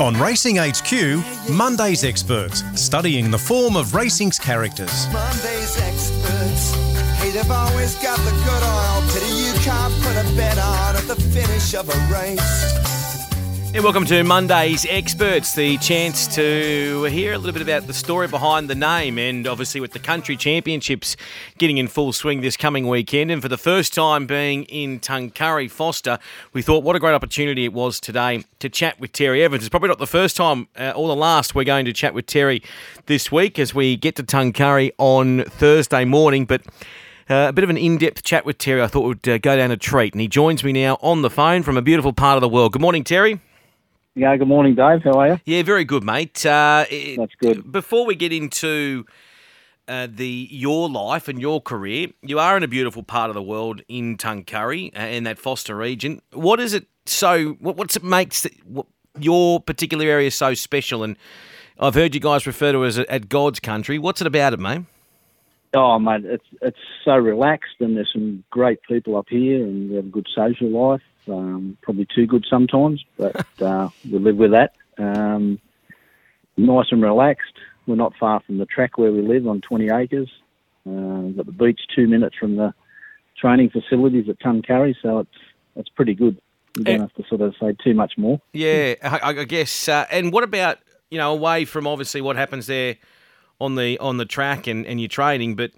On Racing HQ, Monday's Experts, studying the form of racing's characters. Monday's Experts, hey, they've always got the good oil. Pity you can't put a bet on at the finish of a race. Hey, welcome to Monday's Experts, the chance to hear a little bit about the story behind the name, and obviously with the country championships getting in full swing this coming weekend, and for the first time being in Tuncurry, Foster, we thought what a great opportunity it was today to chat with Terry Evans. It's probably not the first time or the last we're going to chat with Terry this week as we get to Tuncurry on Thursday morning, but a bit of an in-depth chat with Terry I thought would go down a treat, and he joins me now on the phone from a beautiful part of the world. Good morning, Terry. Yeah, good morning, Dave. How are you? Yeah, very good, mate. That's good. Before we get into your life and your career, you are in a beautiful part of the world in Tuncurry, in that Foster region. What is it so? What makes your particular area so special? And I've heard you guys refer to it as at God's country. What's it about it, mate? Oh, mate, it's so relaxed, and there's some great people up here, and we have a good social life. Probably too good sometimes, but we live with that. Nice and relaxed. We're not far from the track where we live on 20 acres. We've got the beach 2 minutes from the training facilities at Tuncurry, so it's pretty good. You don't have to sort of say too much more. Yeah, I guess. And what about, away from obviously what happens there on the track and your training, but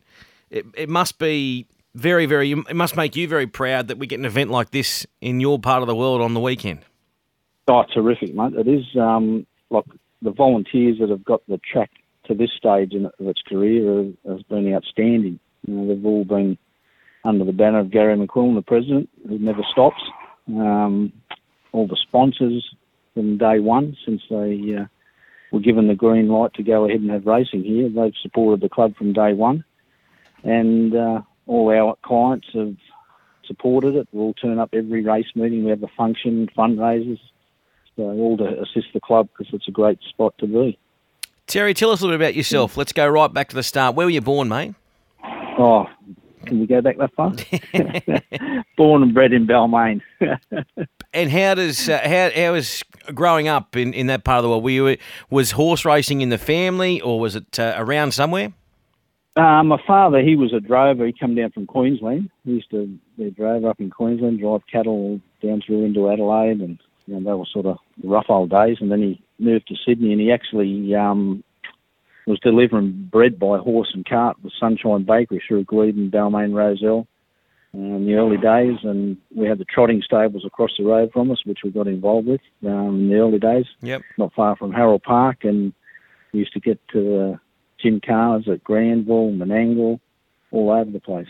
it must be very, very. It must make you very proud that we get an event like this in your part of the world on the weekend. Oh, terrific, mate! It is. Like the volunteers that have got the track to this stage in its career has been outstanding. They've all been under the banner of Gary McQuillan, the president, who never stops. All the sponsors from day one, since they were given the green light to go ahead and have racing here, they've supported the club from day one, and all our clients have supported it. We'll turn up every race meeting. We have a function, fundraisers, so all to assist the club because it's a great spot to be. Terry, tell us a little bit about yourself. Yeah. Let's go right back to the start. Where were you born, mate? Oh, can we go back that far? Born and bred in Balmain. And how is growing up in that part of the world? Was horse racing in the family, or was it around somewhere? My father, he was a drover. He come down from Queensland. He used to be a drover up in Queensland, drive cattle down through into Adelaide, and they were sort of rough old days. And then he moved to Sydney, and he actually was delivering bread by horse and cart with Sunshine Bakery through Glebe, Balmain, Roselle in the early days. And we had the trotting stables across the road from us, which we got involved with in the early days. Yep. Not far from Harold Park, and we used to get to Tim Cars at Granville, Manangal, all over the place.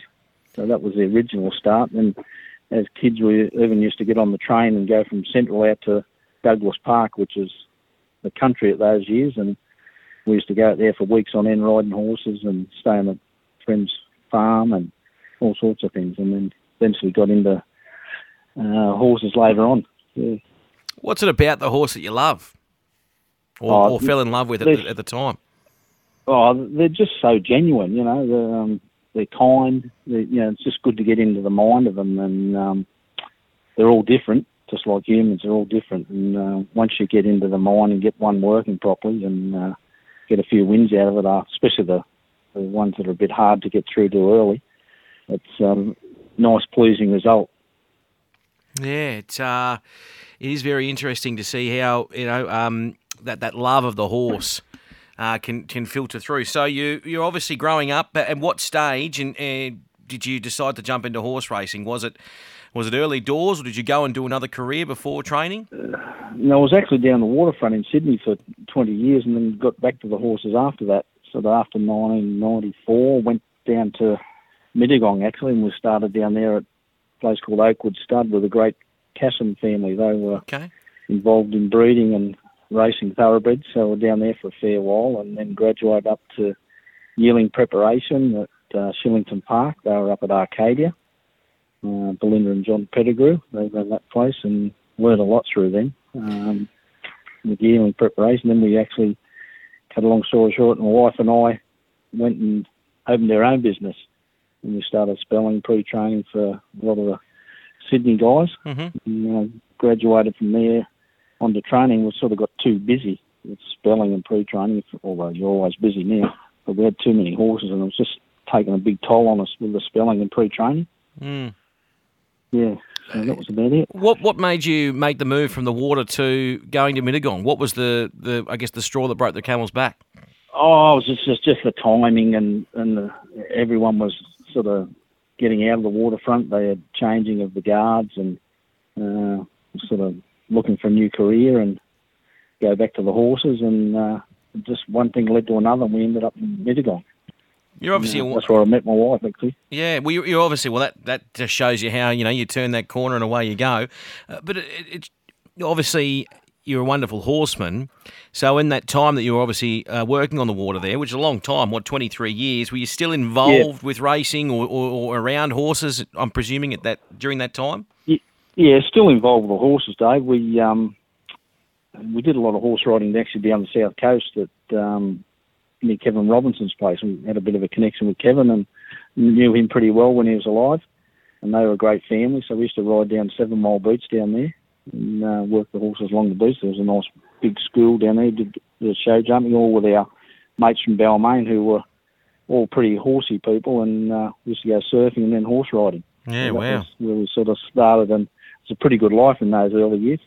So that was the original start. And as kids, we even used to get on the train and go from Central out to Douglas Park, which is the country at those years. And we used to go out there for weeks on end riding horses and stay on a friend's farm and all sorts of things. And then eventually got into horses later on. Yeah. What's it about the horse that you love or fell in love with at the time? Oh, they're just so genuine, they're kind, it's just good to get into the mind of them, and they're all different, just like humans, they're all different, and once you get into the mind and get one working properly and get a few wins out of it, especially the ones that are a bit hard to get through to early, it's a nice, pleasing result. Yeah, it is very interesting to see how, that love of the horse can filter through. So you're obviously growing up. At what stage and did you decide to jump into horse racing? Was it early doors, or did you go and do another career before training? No, I was actually down the waterfront in Sydney for 20 years, and then got back to the horses after that. So after 1994, went down to Mittagong actually, and we started down there at a place called Oakwood Stud with a great Cassam family. They were involved in breeding and racing thoroughbreds, so we're down there for a fair while, and then graduated up to yearling preparation at Shillington Park. They were up at Arcadia. Belinda and John Pettigrew, they ran that place, and learned a lot through them. With yearling preparation, then we actually, cut a long story short, my wife and I went and opened our own business, and we started spelling pre-training for a lot of the Sydney guys. Mm-hmm. And, graduated from there onto training, we sort of got too busy with spelling and pre-training, although you're always busy now. But we had too many horses, and it was just taking a big toll on us with the spelling and pre-training. Mm. Yeah, so that was about it. What made you make the move from the water to going to Mittagong? What was the I guess the straw that broke the camel's back? Oh, it was just the timing, and everyone was sort of getting out of the waterfront. They had changing of the guards and sort of looking for a new career and go back to the horses, and just one thing led to another, and we ended up in Mittagong. You're obviously that's where I met my wife, actually. Yeah, well, you're obviously that just shows you how you turn that corner and away you go. But it's obviously you're a wonderful horseman. So in that time that you were obviously working on the water there, which is a long time, 23 years, were you still involved with racing or around horses? I'm presuming during that time. Yeah, still involved with the horses, Dave. We did a lot of horse riding actually down the south coast near Kevin Robinson's place. We had a bit of a connection with Kevin and knew him pretty well when he was alive, and they were a great family, so we used to ride down 7 Mile Beach down there and work the horses along the beach. There was a nice big school down there, did the show jumping, all with our mates from Balmain who were all pretty horsey people, and we used to go surfing and then horse riding. Yeah, wow. That's where we sort of started, and it's a pretty good life in those early years.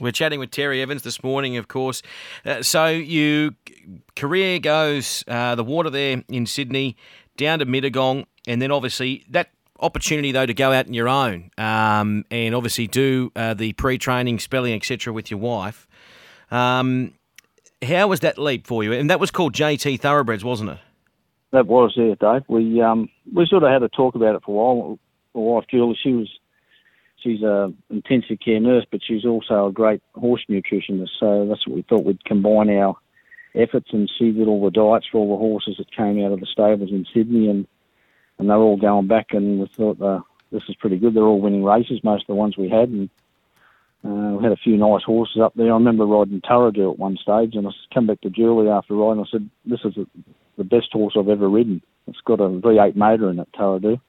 We're chatting with Terry Evans this morning, of course. So your career goes the water there in Sydney, down to Mittagong, and then obviously that opportunity, though, to go out on your own and obviously do the pre-training, spelling, etc. with your wife. How was that leap for you? And that was called JT Thoroughbreds, wasn't it? That was, yeah, Dave. We sort of had a talk about it for a while. My wife, Julie, she's an intensive care nurse, but she's also a great horse nutritionist. So that's what we thought, we'd combine our efforts, and she did all the diets for all the horses that came out of the stables in Sydney, and they were all going back, and we thought, this is pretty good. They're all winning races, most of the ones we had, and we had a few nice horses up there. I remember riding Turredo at one stage, and I come back to Julie after riding, I said, this is the best horse I've ever ridden. It's got a V8 motor in it, Turredo.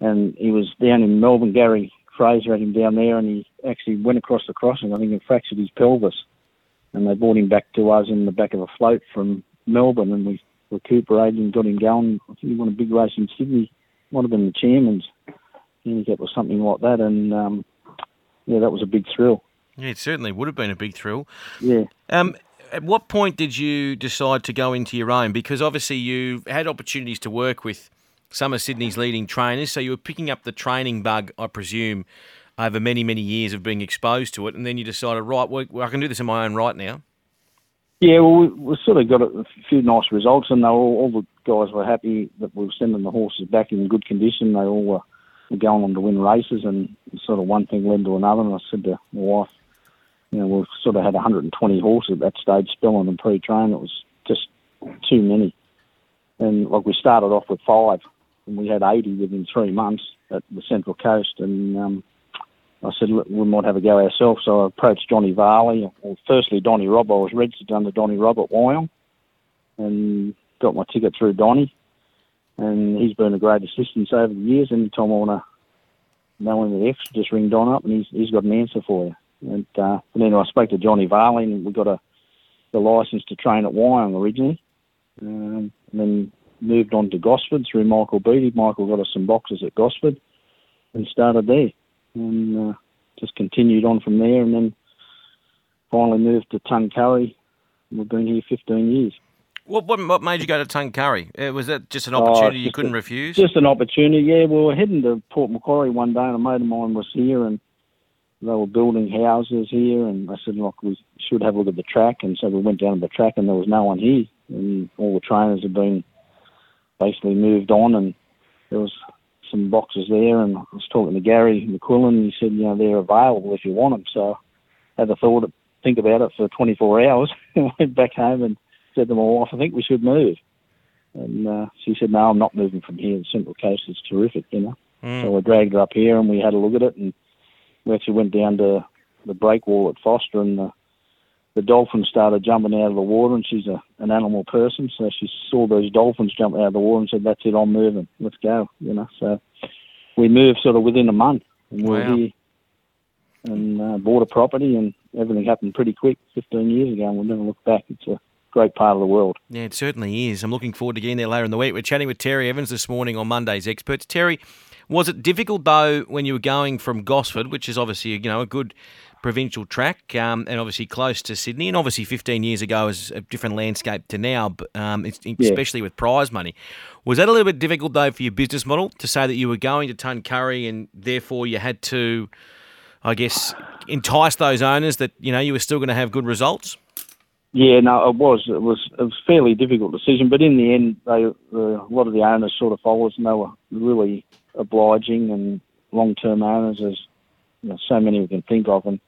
And he was down in Melbourne, Gary Fraser had him down there, and he actually went across the crossing, I think, and fractured his pelvis. And they brought him back to us in the back of a float from Melbourne, and we recuperated and got him going. I think he won a big race in Sydney. Might have been the chairman's handicap or something like that. And, that was a big thrill. Yeah, it certainly would have been a big thrill. Yeah. At what point did you decide to go into your own? Because obviously you had opportunities to work with some of Sydney's leading trainers, so you were picking up the training bug, I presume, over many, many years of being exposed to it, and then you decided, right, well, I can do this on my own right now. Yeah, well, we sort of got a few nice results, and they were all the guys were happy that we were sending the horses back in good condition. They all were going on to win races, and sort of one thing led to another, and I said to my wife, we sort of had 120 horses at that stage, spelling and pre-trained. It was just too many. And, we started off with 5. And we had 80 within 3 months at the Central Coast, and I said, look, we might have a go ourselves. So I approached Johnny Varley, or firstly Donny Rob. I was registered under Donny Rob at Wyong, and got my ticket through Donny, and he's been a great assistance over the years. Anytime I want to know anything extra, just ring Don up, and he's got an answer for you. And then I spoke to Johnny Varley, and we got the licence to train at Wyong originally, and then moved on to Gosford through Michael Beattie. Michael got us some boxes at Gosford and started there, and just continued on from there, and then finally moved to Tuncurry. We've been here 15 years. What made you go to Tuncurry? Was that just an opportunity you couldn't refuse? Just an opportunity, yeah. We were heading to Port Macquarie one day, and a mate of mine was here, and they were building houses here, and I said, look, we should have a look at the track, and so we went down to the track, and there was no one here, and all the trainers had been basically moved on, and there was some boxes there, and I was talking to Gary McQuillan, and he said, they're available if you want them. So I had a thought, think about it for 24 hours, and went back home and said to my wife, I think we should move. And she said, no, I'm not moving from here. The Central Coast is terrific, So I dragged her up here, and we had a look at it, and we actually went down to the break wall at Foster, and the dolphins started jumping out of the water, and she's an animal person, so she saw those dolphins jumping out of the water and said, that's it, I'm moving, let's go, So we moved sort of within a month, and we were here and bought a property and everything happened pretty quick 15 years ago, and we'll never look back. It's a great part of the world. Yeah, it certainly is. I'm looking forward to getting there later in the week. We're chatting with Terry Evans this morning on Monday's Experts. Terry, was it difficult, though, when you were going from Gosford, which is obviously, you know, a good provincial track and obviously close to Sydney, and obviously 15 years ago is a different landscape to now, especially with prize money. Was that a little bit difficult, though, for your business model to say that you were going to Tuncurry and therefore you had to, I guess, entice those owners that, you know, you were still going to have good results? Yeah, no, it was a fairly difficult decision, but in the end, a lot of the owners sort of followed us, and they were really obliging and long-term owners, as you know, so many we can think of, and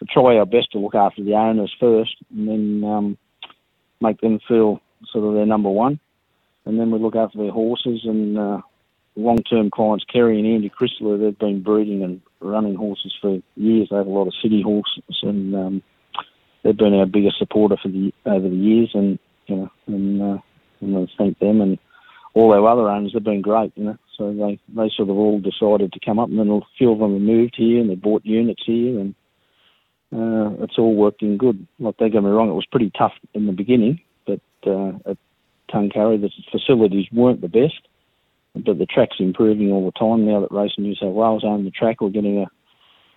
we try our best to look after the owners first, and then make them feel sort of their number one, and then we look after their horses and long-term clients. Kerry and Andy Chrysler, they've been breeding and running horses for years. They have a lot of city horses, and they've been our biggest supporter over the years, and you know, and I thank them, and all our other owners have been great, you know. So they sort of all decided to come up, and then a few of them have moved here, and they bought units here, and it's all working good. Like, don't get me wrong, it was pretty tough in the beginning, but at Tuncurry the facilities weren't the best, but the track's improving all the time now that Racing New South Wales own the track. We're getting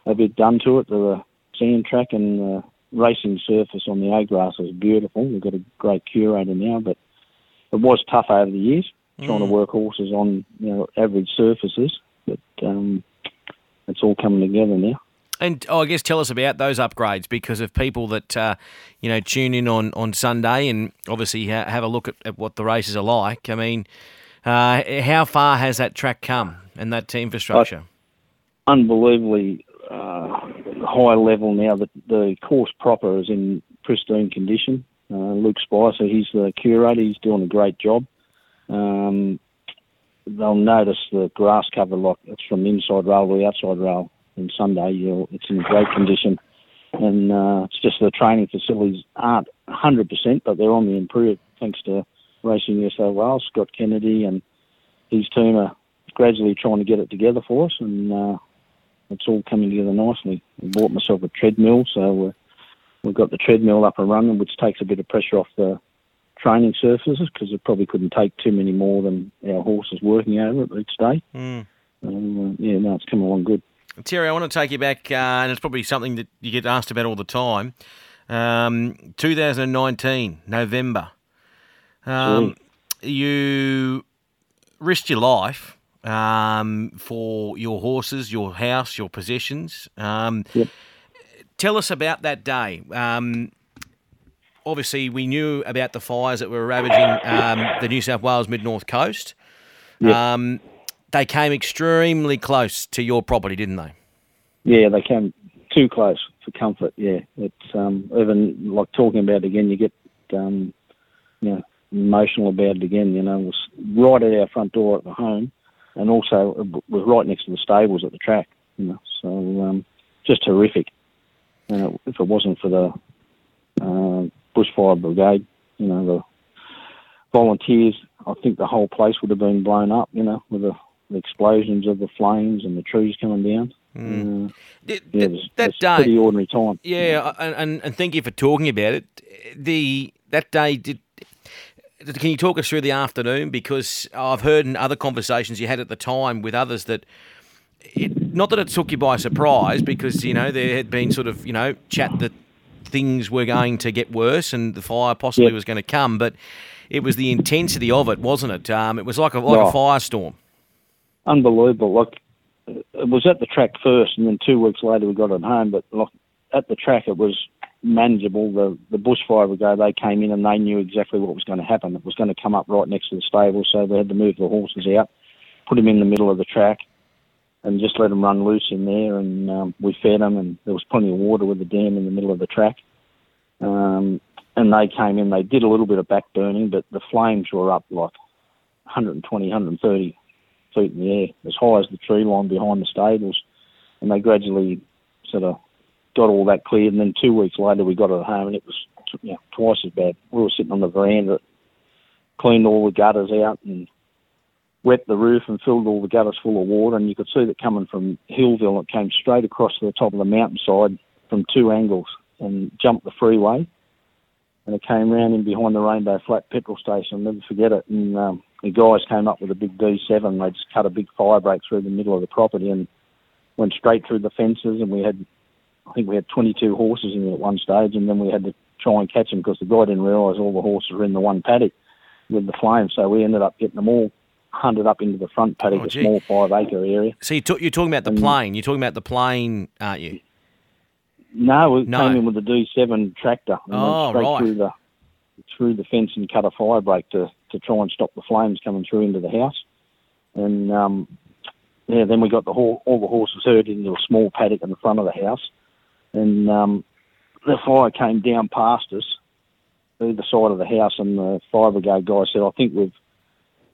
a bit done to it. The sand track and racing surface on the A grass is beautiful. We've got a great curator now, but it was tough over the years trying to work horses on, you know, average surfaces, but it's all coming together now. And I guess tell us about those upgrades, because of people that you know, tune in on Sunday and obviously have a look at what the races are like. I mean, how far has that track come and that infrastructure? Unbelievably high level now. The course proper is in pristine condition. Luke Spicer, he's the curator. He's doing a great job. They'll notice the grass cover, like it's from inside rail to the outside rail. On Sunday, it's in great condition, and it's just the training facilities aren't 100%, but they're on the improve thanks to Racing New South Wales. Scott Kennedy and his team are gradually trying to get it together for us, and it's all coming together nicely. I bought myself a treadmill, so we've got the treadmill up and running, which takes a bit of pressure off the training surfaces, because it probably couldn't take too many more than our horses working over it each day. It's coming along good. Terry, I want to take you back, and it's probably something that you get asked about all the time. 2019, November. You risked your life for your horses, your house, your possessions. Tell us about that day. Obviously, we knew about the fires that were ravaging the New South Wales mid-north coast. They came extremely close to your property, didn't they? Yeah, they came too close for comfort, yeah. It's even, like, talking about it again, you get emotional about it again. You know, it was right at our front door at the home, and also it was right next to the stables at the track, you know. So just horrific. If it wasn't for the bushfire brigade, you know, the volunteers, I think the whole place would have been blown up, you know, with the explosions of the flames and the trees coming down. It was pretty ordinary time. And thank you for talking about it. Can you talk us through the afternoon? Because I've heard in other conversations you had at the time with others that not that it took you by surprise, because, you know, there had been sort of, you know, chat that things were going to get worse and the fire possibly was going to come, but it was the intensity of it, wasn't it? It was like a firestorm. Unbelievable. Like, it was at the track first, and then 2 weeks later we got it home. But like, at the track, it was manageable. The bushfire brigade, they came in and they knew exactly what was going to happen. It was going to come up right next to the stable, so they had to move the horses out, put them in the middle of the track, and just let them run loose in there. And we fed them, and there was plenty of water with the dam in the middle of the track. And they came in, they did a little bit of back burning, but the flames were up like 120, 130 feet in the air, as high as the tree line behind the stables, and they gradually sort of got all that cleared, and then 2 weeks later we got it home, and it was twice as bad. We were sitting on the veranda, cleaned all the gutters out and wet the roof and filled all the gutters full of water, and you could see that coming from Hillville. It came straight across to the top of the mountainside from two angles, and jumped the freeway. And it came round in behind the Rainbow Flat petrol station. I'll never forget it. And the guys came up with a big D7. They just cut a big fire break through the middle of the property and went straight through the fences. And we had, I think we had 22 horses in it at one stage. And then we had to try and catch them because the guy didn't realise all the horses were in the one paddock with the flames. So we ended up getting them all hunted up into the front paddock, a small 5-acre area. So you're talking about the plane. You're talking about the plane, aren't you? No, we came in with a D7 tractor and went straight through the fence and cut a fire break to try and stop the flames coming through into the house. And then we got all the horses herded into a small paddock in the front of the house. And the fire came down past us, either side of the house, and the fire brigade guy said, "I think we've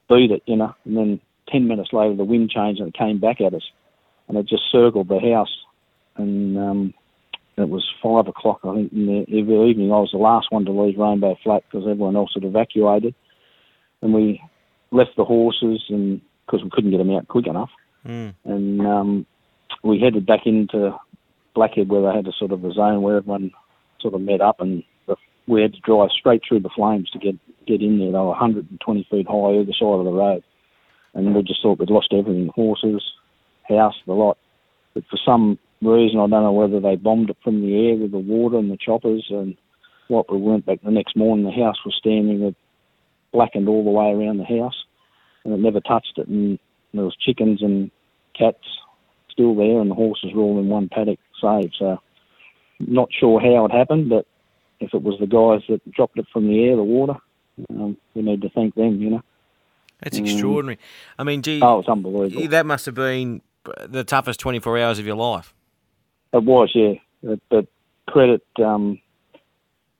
beat it, you know." And then 10 minutes later, the wind changed and it came back at us, and it just circled the house. And it was 5 o'clock, I think, in the evening. I was the last one to leave Rainbow Flat because everyone else had evacuated. And we left the horses because we couldn't get them out quick enough. Mm. And we headed back into Blackhead where they had a sort of a zone where everyone sort of met up. And we had to drive straight through the flames to get in there. They were 120 feet high either side of the road. And we just thought we'd lost everything, horses, house, the lot. But for some reason, I don't know whether they bombed it from the air with the water and the choppers and what, we went back the next morning, the house was standing, it blackened all the way around the house and it never touched it, and there was chickens and cats still there and the horses were all in one paddock saved. So not sure how it happened, but if it was the guys that dropped it from the air, the water, we need to thank them, you know. That's extraordinary. I mean, it was unbelievable. That must have been the toughest 24 hours of your life. It was, yeah. But credit Phil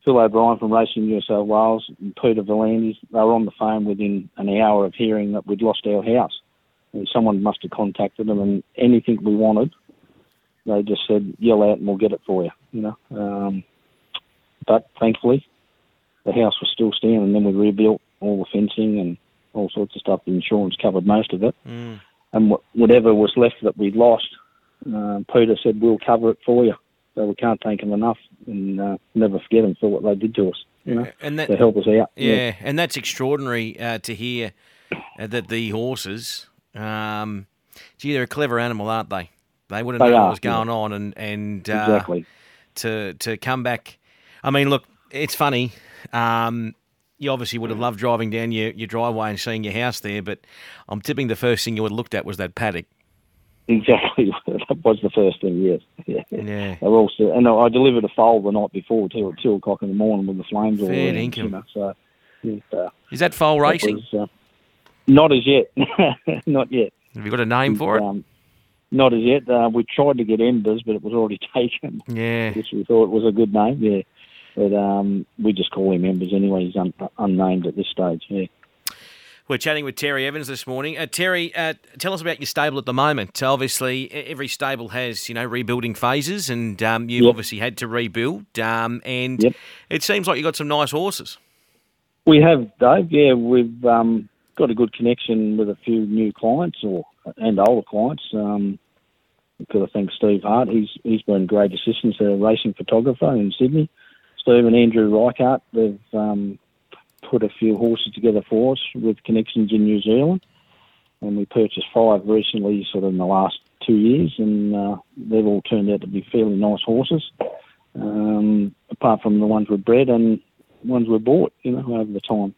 O'Brien from Racing New South Wales and Peter Valandis, they were on the phone within an hour of hearing that we'd lost our house. And someone must have contacted them, and anything we wanted, they just said, yell out and we'll get it for you, you know. But thankfully, the house was still standing, and then we rebuilt all the fencing and all sorts of stuff. The insurance covered most of it. Mm. And whatever was left that we'd lost, Peter said, we'll cover it for you. So we can't thank them enough, and never forget them for what they did to us, you know, and to help us out. Yeah, and that's extraordinary to hear that the horses, they're a clever animal, aren't they? They would have known what was going on, and exactly. To come back. I mean, look, it's funny. You obviously would have loved driving down your driveway and seeing your house there, but I'm tipping the first thing you would have looked at was that paddock. Exactly. That was the first thing, yes. Yeah. They were all still, and I delivered a foal the night before too, at 2 o'clock in the morning with the flames all around. You know, so, is that foal racing? Not as yet. Not yet. Have you got a name for it? Not as yet. We tried to get Embers, but it was already taken. Yeah. I guess we thought it was a good name, yeah. But we just call him Embers anyway. He's unnamed at this stage, yeah. We're chatting with Terry Evans this morning. Terry, tell us about your stable at the moment. Obviously, every stable has, you know, rebuilding phases, and you've obviously had to rebuild. And it seems like you've got some nice horses. We have, Dave. Yeah, we've got a good connection with a few new clients and older clients. We've got to thank Steve Hart. He's been great assistance, a racing photographer in Sydney. Steve and Andrew Reichart, they've put a few horses together for us with connections in New Zealand, and we purchased 5 recently, sort of in the last 2 years, and they've all turned out to be fairly nice horses, apart from the ones we bred and ones we bought, you know, over the time.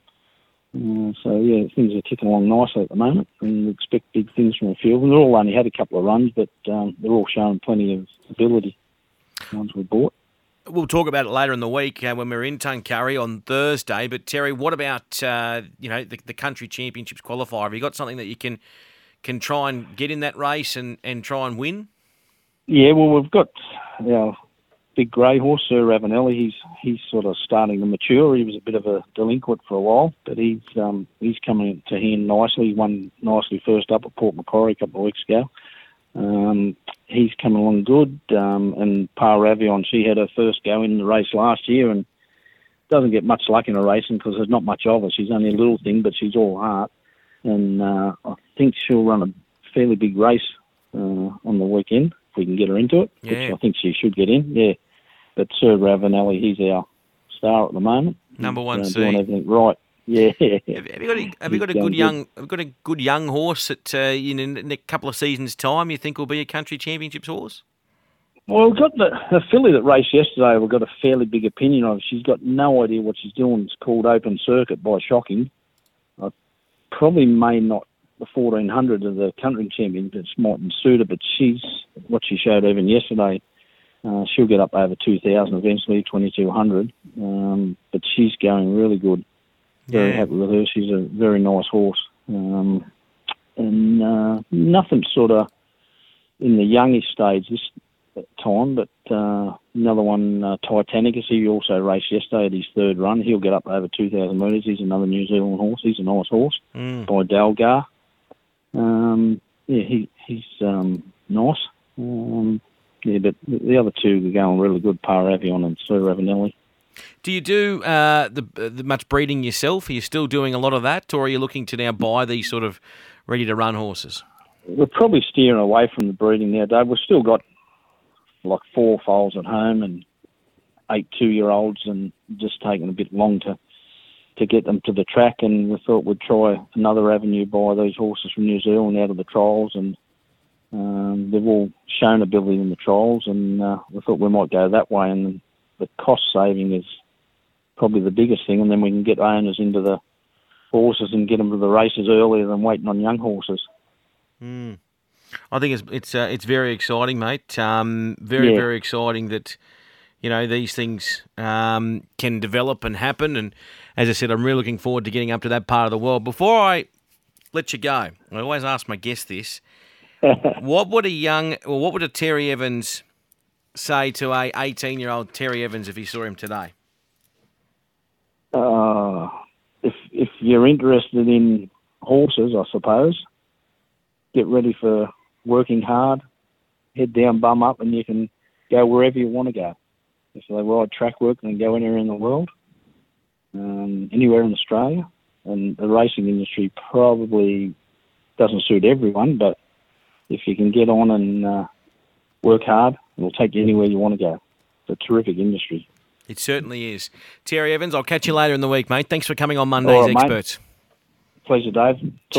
So yeah, things are ticking along nicely at the moment, and we expect big things from a few of them. They've all only had a couple of runs, but they're all showing plenty of ability, the ones we bought. We'll talk about it later in the week when we're in Tuncurry on Thursday. But Terry, what about the country championships qualifier? Have you got something that you can try and get in that race and try and win? Yeah, well, we've got our big grey horse, Sir Ravinelli. He's sort of starting to mature. He was a bit of a delinquent for a while, but he's coming to hand nicely. He won nicely first up at Port Macquarie a couple of weeks ago. He's coming along good, and Par Avion, she had her first go in the race last year and doesn't get much luck in her racing because there's not much of her. She's only a little thing, but she's all heart, and I think she'll run a fairly big race on the weekend if we can get her into it, which I think she should get in, yeah. But Sir Ravinelli, he's our star at the moment. Number one seed. Doing everything right. Yeah. Have you got a good young horse that in a couple of seasons' time you think will be a country championships horse? Well, we've got the filly that raced yesterday. We've got a fairly big opinion of. She's got no idea what she's doing. It's called Open Circuit by Shocking. I probably may not the 1400 of the country championships mightn't suit her, but she's what she showed even yesterday. She'll get up over 2,000 eventually, 2,200. But she's going really good. Very happy with her. She's a very nice horse. And nothing sort of in the youngish stage this time, but another one, Titanicus, he also raced yesterday at his third run. He'll get up over 2,000 metres. He's another New Zealand horse. He's a nice horse by Dalgar. He's nice. But the other two are going really good, Par Avion and Sir Ravinelli. Do you do the much breeding yourself? Are you still doing a lot of that, or are you looking to now buy these sort of ready-to-run horses? We're probably steering away from the breeding now, Dave. We've still got like 4 foals at home and 8 two-year-olds, and just taking a bit long to get them to the track. And we thought we'd try another avenue, buy these horses from New Zealand out of the trials, and they've all shown ability in the trials, and we thought we might go that way. And the cost saving is probably the biggest thing, and then we can get owners into the horses and get them to the races earlier than waiting on young horses. I think it's very exciting, mate. Very exciting that these things can develop and happen. And as I said, I'm really looking forward to getting up to that part of the world. Before I let you go, I always ask my guests this: what would a Terry Evans say to a 18-year-old Terry Evans if he saw him today? If you're interested in horses, I suppose, get ready for working hard, head down, bum up, and you can go wherever you want to go. If they ride track work, then go anywhere in the world, anywhere in Australia. And the racing industry probably doesn't suit everyone, but if you can get on and work hard, it'll take you anywhere you want to go. It's a terrific industry. It certainly is. Terry Evans, I'll catch you later in the week, mate. Thanks for coming on Monday's Experts. Mate. Pleasure, Dave. Talk